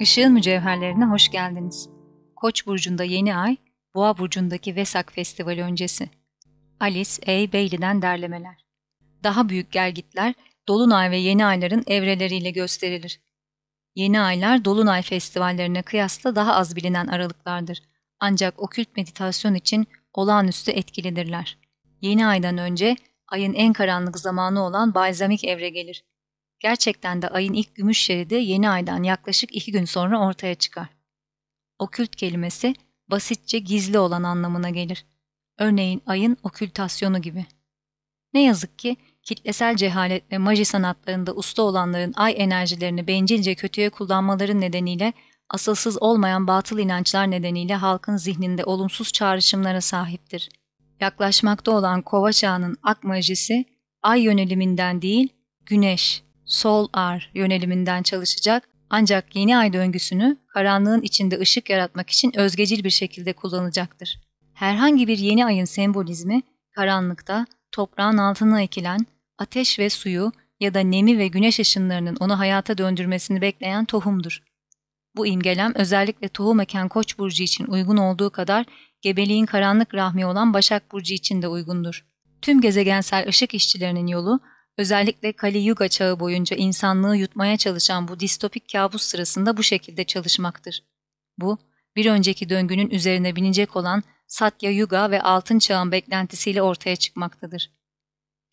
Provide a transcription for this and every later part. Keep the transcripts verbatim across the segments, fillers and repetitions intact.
Işığın mücevherlerine hoş geldiniz. Koç burcunda yeni ay, Boğa burcundaki Vesak festivali öncesi. Alice A. Bailey'den derlemeler. Daha büyük gelgitler dolunay ve yeni ayların evreleriyle gösterilir. Yeni aylar dolunay festivallerine kıyasla daha az bilinen aralıklardır. Ancak okült meditasyon için olağanüstü etkilidirler. Yeni aydan önce ayın en karanlık zamanı olan balzamik evre gelir. Gerçekten de ayın ilk gümüş şeridi yeni aydan yaklaşık iki gün sonra ortaya çıkar. Okült kelimesi basitçe gizli olan anlamına gelir. Örneğin ayın okültasyonu gibi. Ne yazık ki kitlesel cehalet ve maji sanatlarında usta olanların ay enerjilerini bencilce kötüye kullanmaları nedeniyle asılsız olmayan batıl inançlar nedeniyle halkın zihninde olumsuz çağrışımlara sahiptir. Yaklaşmakta olan kova çağının ak majisi ay yöneliminden değil, güneş, sol ar yöneliminden çalışacak ancak yeni ay döngüsünü karanlığın içinde ışık yaratmak için özgecil bir şekilde kullanacaktır. Herhangi bir yeni ayın sembolizmi karanlıkta, toprağın altına ekilen, ateş ve suyu ya da nemi ve güneş ışınlarının onu hayata döndürmesini bekleyen tohumdur. Bu imgelem özellikle tohum eken Koç burcu için uygun olduğu kadar gebeliğin karanlık rahmi olan Başak burcu için de uygundur. Tüm gezegensel ışık işçilerinin yolu, özellikle Kali-Yuga çağı boyunca insanlığı yutmaya çalışan bu distopik kabus sırasında bu şekilde çalışmaktır. Bu, bir önceki döngünün üzerine binecek olan Satya-Yuga ve Altın Çağ'ın beklentisiyle ortaya çıkmaktadır.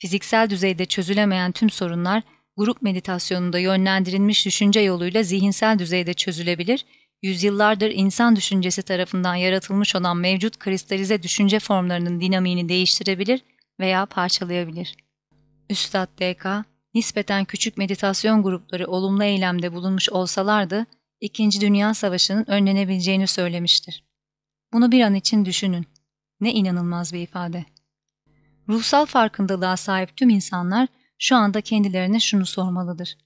Fiziksel düzeyde çözülemeyen tüm sorunlar, grup meditasyonunda yönlendirilmiş düşünce yoluyla zihinsel düzeyde çözülebilir, yüzyıllardır insan düşüncesi tarafından yaratılmış olan mevcut kristalize düşünce formlarının dinamiğini değiştirebilir veya parçalayabilir. Üstad D K, nispeten küçük meditasyon grupları olumlu eylemde bulunmuş olsalardı, İkinci Dünya Savaşı'nın önlenebileceğini söylemiştir. Bunu bir an için düşünün. Ne inanılmaz bir ifade. Ruhsal farkındalığa sahip tüm insanlar şu anda kendilerine şunu sormalıdır.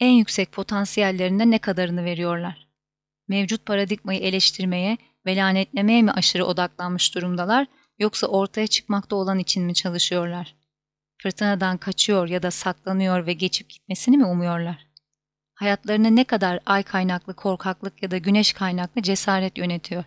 En yüksek potansiyellerinde ne kadarını veriyorlar? Mevcut paradigmayı eleştirmeye ve lanetlemeye mi aşırı odaklanmış durumdalar, yoksa ortaya çıkmakta olan için mi çalışıyorlar? Fırtınadan kaçıyor ya da saklanıyor ve geçip gitmesini mi umuyorlar? Hayatlarına ne kadar ay kaynaklı korkaklık ya da güneş kaynaklı cesaret yönetiyor?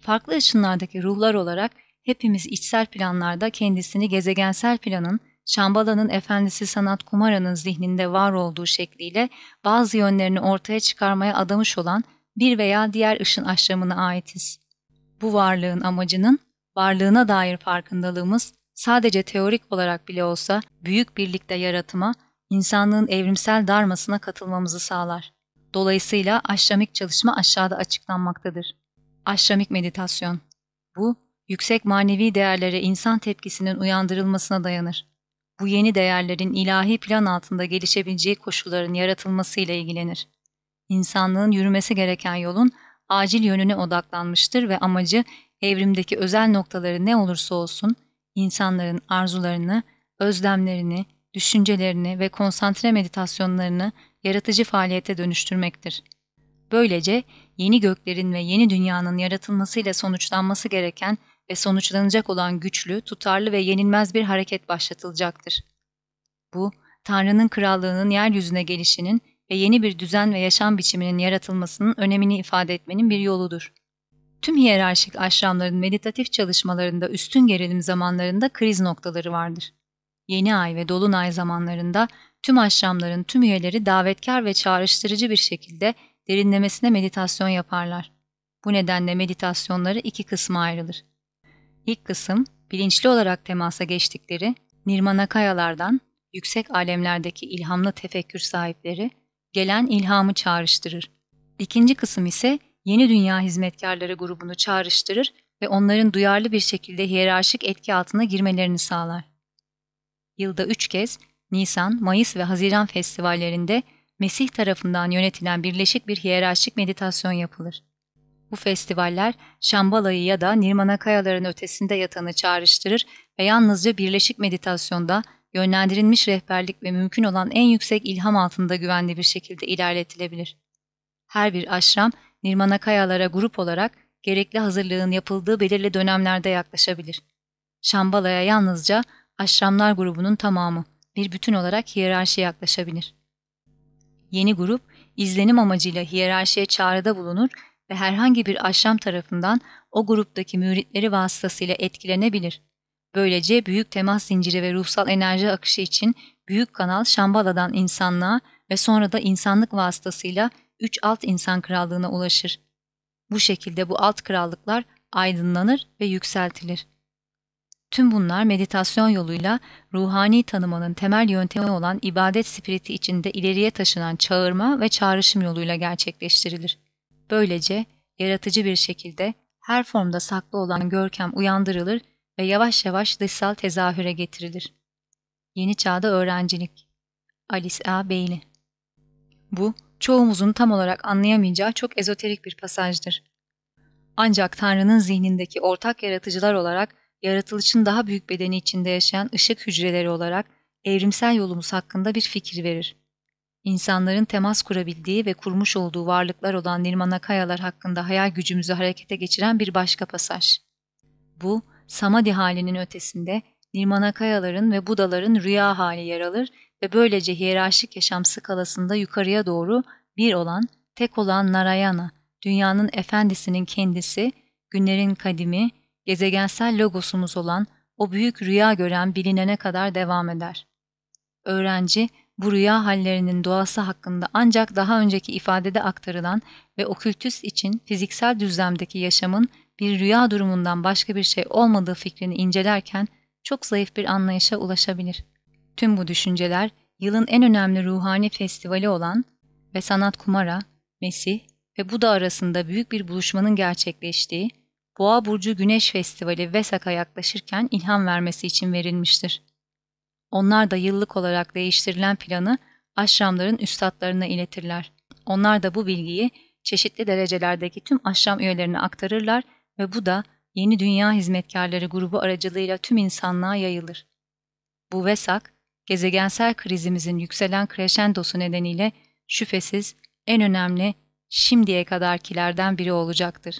Farklı ışınlardaki ruhlar olarak hepimiz içsel planlarda kendisini gezegensel planın, Şambala'nın efendisi Sanat Kumara'nın zihninde var olduğu şekliyle bazı yönlerini ortaya çıkarmaya adamış olan bir veya diğer ışın aşramına aitiz. Bu varlığın amacının, varlığına dair farkındalığımız sadece teorik olarak bile olsa büyük birlikte yaratıma, insanlığın evrimsel darmasına katılmamızı sağlar. Dolayısıyla aşramik çalışma aşağıda açıklanmaktadır. Aşramik meditasyon. Bu, yüksek manevi değerlere insan tepkisinin uyandırılmasına dayanır. Bu yeni değerlerin ilahi plan altında gelişebileceği koşulların yaratılmasıyla ilgilenir. İnsanlığın yürümesi gereken yolun acil yönüne odaklanmıştır ve amacı evrimdeki özel noktaları ne olursa olsun, insanların arzularını, özlemlerini, düşüncelerini ve konsantre meditasyonlarını yaratıcı faaliyete dönüştürmektir. Böylece yeni göklerin ve yeni dünyanın yaratılmasıyla sonuçlanması gereken ve sonuçlanacak olan güçlü, tutarlı ve yenilmez bir hareket başlatılacaktır. Bu, Tanrı'nın krallığının yeryüzüne gelişinin ve yeni bir düzen ve yaşam biçiminin yaratılmasının önemini ifade etmenin bir yoludur. Tüm hiyerarşik aşramların meditatif çalışmalarında üstün gerilim zamanlarında kriz noktaları vardır. Yeni ay ve dolunay zamanlarında tüm aşramların tüm üyeleri davetkar ve çağrıştırıcı bir şekilde derinlemesine meditasyon yaparlar. Bu nedenle meditasyonları iki kısma ayrılır. İlk kısım, bilinçli olarak temasa geçtikleri Nirmanakayalardan, yüksek alemlerdeki ilhamlı tefekkür sahipleri, gelen ilhamı çağrıştırır. İkinci kısım ise yeni dünya hizmetkarları grubunu çağrıştırır ve onların duyarlı bir şekilde hiyerarşik etki altına girmelerini sağlar. Yılda üç kez Nisan, Mayıs ve Haziran festivallerinde Mesih tarafından yönetilen birleşik bir hiyerarşik meditasyon yapılır. Bu festivaller Şambala'yı ya da Nirmanakaya'ların ötesinde yatanı çağrıştırır ve yalnızca birleşik meditasyonda yönlendirilmiş rehberlik ve mümkün olan en yüksek ilham altında güvenli bir şekilde ilerletilebilir. Her bir aşram Nirmanakayalara grup olarak gerekli hazırlığın yapıldığı belirli dönemlerde yaklaşabilir. Şambala'ya yalnızca aşramlar grubunun tamamı bir bütün olarak hiyerarşiye yaklaşabilir. Yeni grup izlenim amacıyla hiyerarşiye çağrıda bulunur ve herhangi bir aşram tarafından o gruptaki müritleri vasıtasıyla etkilenebilir. Böylece büyük temas zinciri ve ruhsal enerji akışı için büyük kanal Şambala'dan insanlığa ve sonra da insanlık vasıtasıyla üç alt insan krallığına ulaşır. Bu şekilde bu alt krallıklar aydınlanır ve yükseltilir. Tüm bunlar meditasyon yoluyla ruhani tanımanın temel yöntemi olan ibadet spiriti içinde ileriye taşınan çağırma ve çağrışım yoluyla gerçekleştirilir. Böylece yaratıcı bir şekilde her formda saklı olan görkem uyandırılır ve yavaş yavaş dışsal tezahüre getirilir. Yeni Çağda Öğrencilik Alice A. Bailey. Bu, çoğumuzun tam olarak anlayamayacağı çok ezoterik bir pasajdır. Ancak Tanrı'nın zihnindeki ortak yaratıcılar olarak, yaratılışın daha büyük bedeni içinde yaşayan ışık hücreleri olarak evrimsel yolumuz hakkında bir fikir verir. İnsanların temas kurabildiği ve kurmuş olduğu varlıklar olan Nirmanakayalar hakkında hayal gücümüzü harekete geçiren bir başka pasaj. Bu, samadhi halinin ötesinde Nirmanakayaların ve Budaların rüya hali yer alır ve böylece hiyerarşik yaşam skalasında yukarıya doğru bir olan, tek olan Narayana, dünyanın efendisinin kendisi, günlerin kadimi, gezegensel logosumuz olan o büyük rüya gören bilinene kadar devam eder. Öğrenci, bu rüya hallerinin doğası hakkında ancak daha önceki ifadede aktarılan ve okültüs için fiziksel düzlemdeki yaşamın bir rüya durumundan başka bir şey olmadığı fikrini incelerken çok zayıf bir anlayışa ulaşabilir. Tüm bu düşünceler yılın en önemli ruhani festivali olan ve Sanat Kumara, Mesih ve Buda arasında büyük bir buluşmanın gerçekleştiği Boğa Burcu Güneş Festivali Vesak'a yaklaşırken ilham vermesi için verilmiştir. Onlar da yıllık olarak değiştirilen planı aşramların üstadlarına iletirler. Onlar da bu bilgiyi çeşitli derecelerdeki tüm aşram üyelerine aktarırlar ve bu da Yeni Dünya Hizmetkarları grubu aracılığıyla tüm insanlığa yayılır. Bu Vesak, gezegensel krizimizin yükselen kreşendosu nedeniyle şüphesiz en önemli şimdiye kadarkilerden biri olacaktır.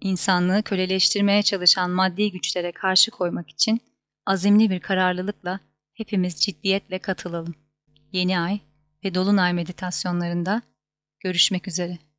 İnsanlığı köleleştirmeye çalışan maddi güçlere karşı koymak için azimli bir kararlılıkla hepimiz ciddiyetle katılalım. Yeni ay ve dolunay meditasyonlarında görüşmek üzere.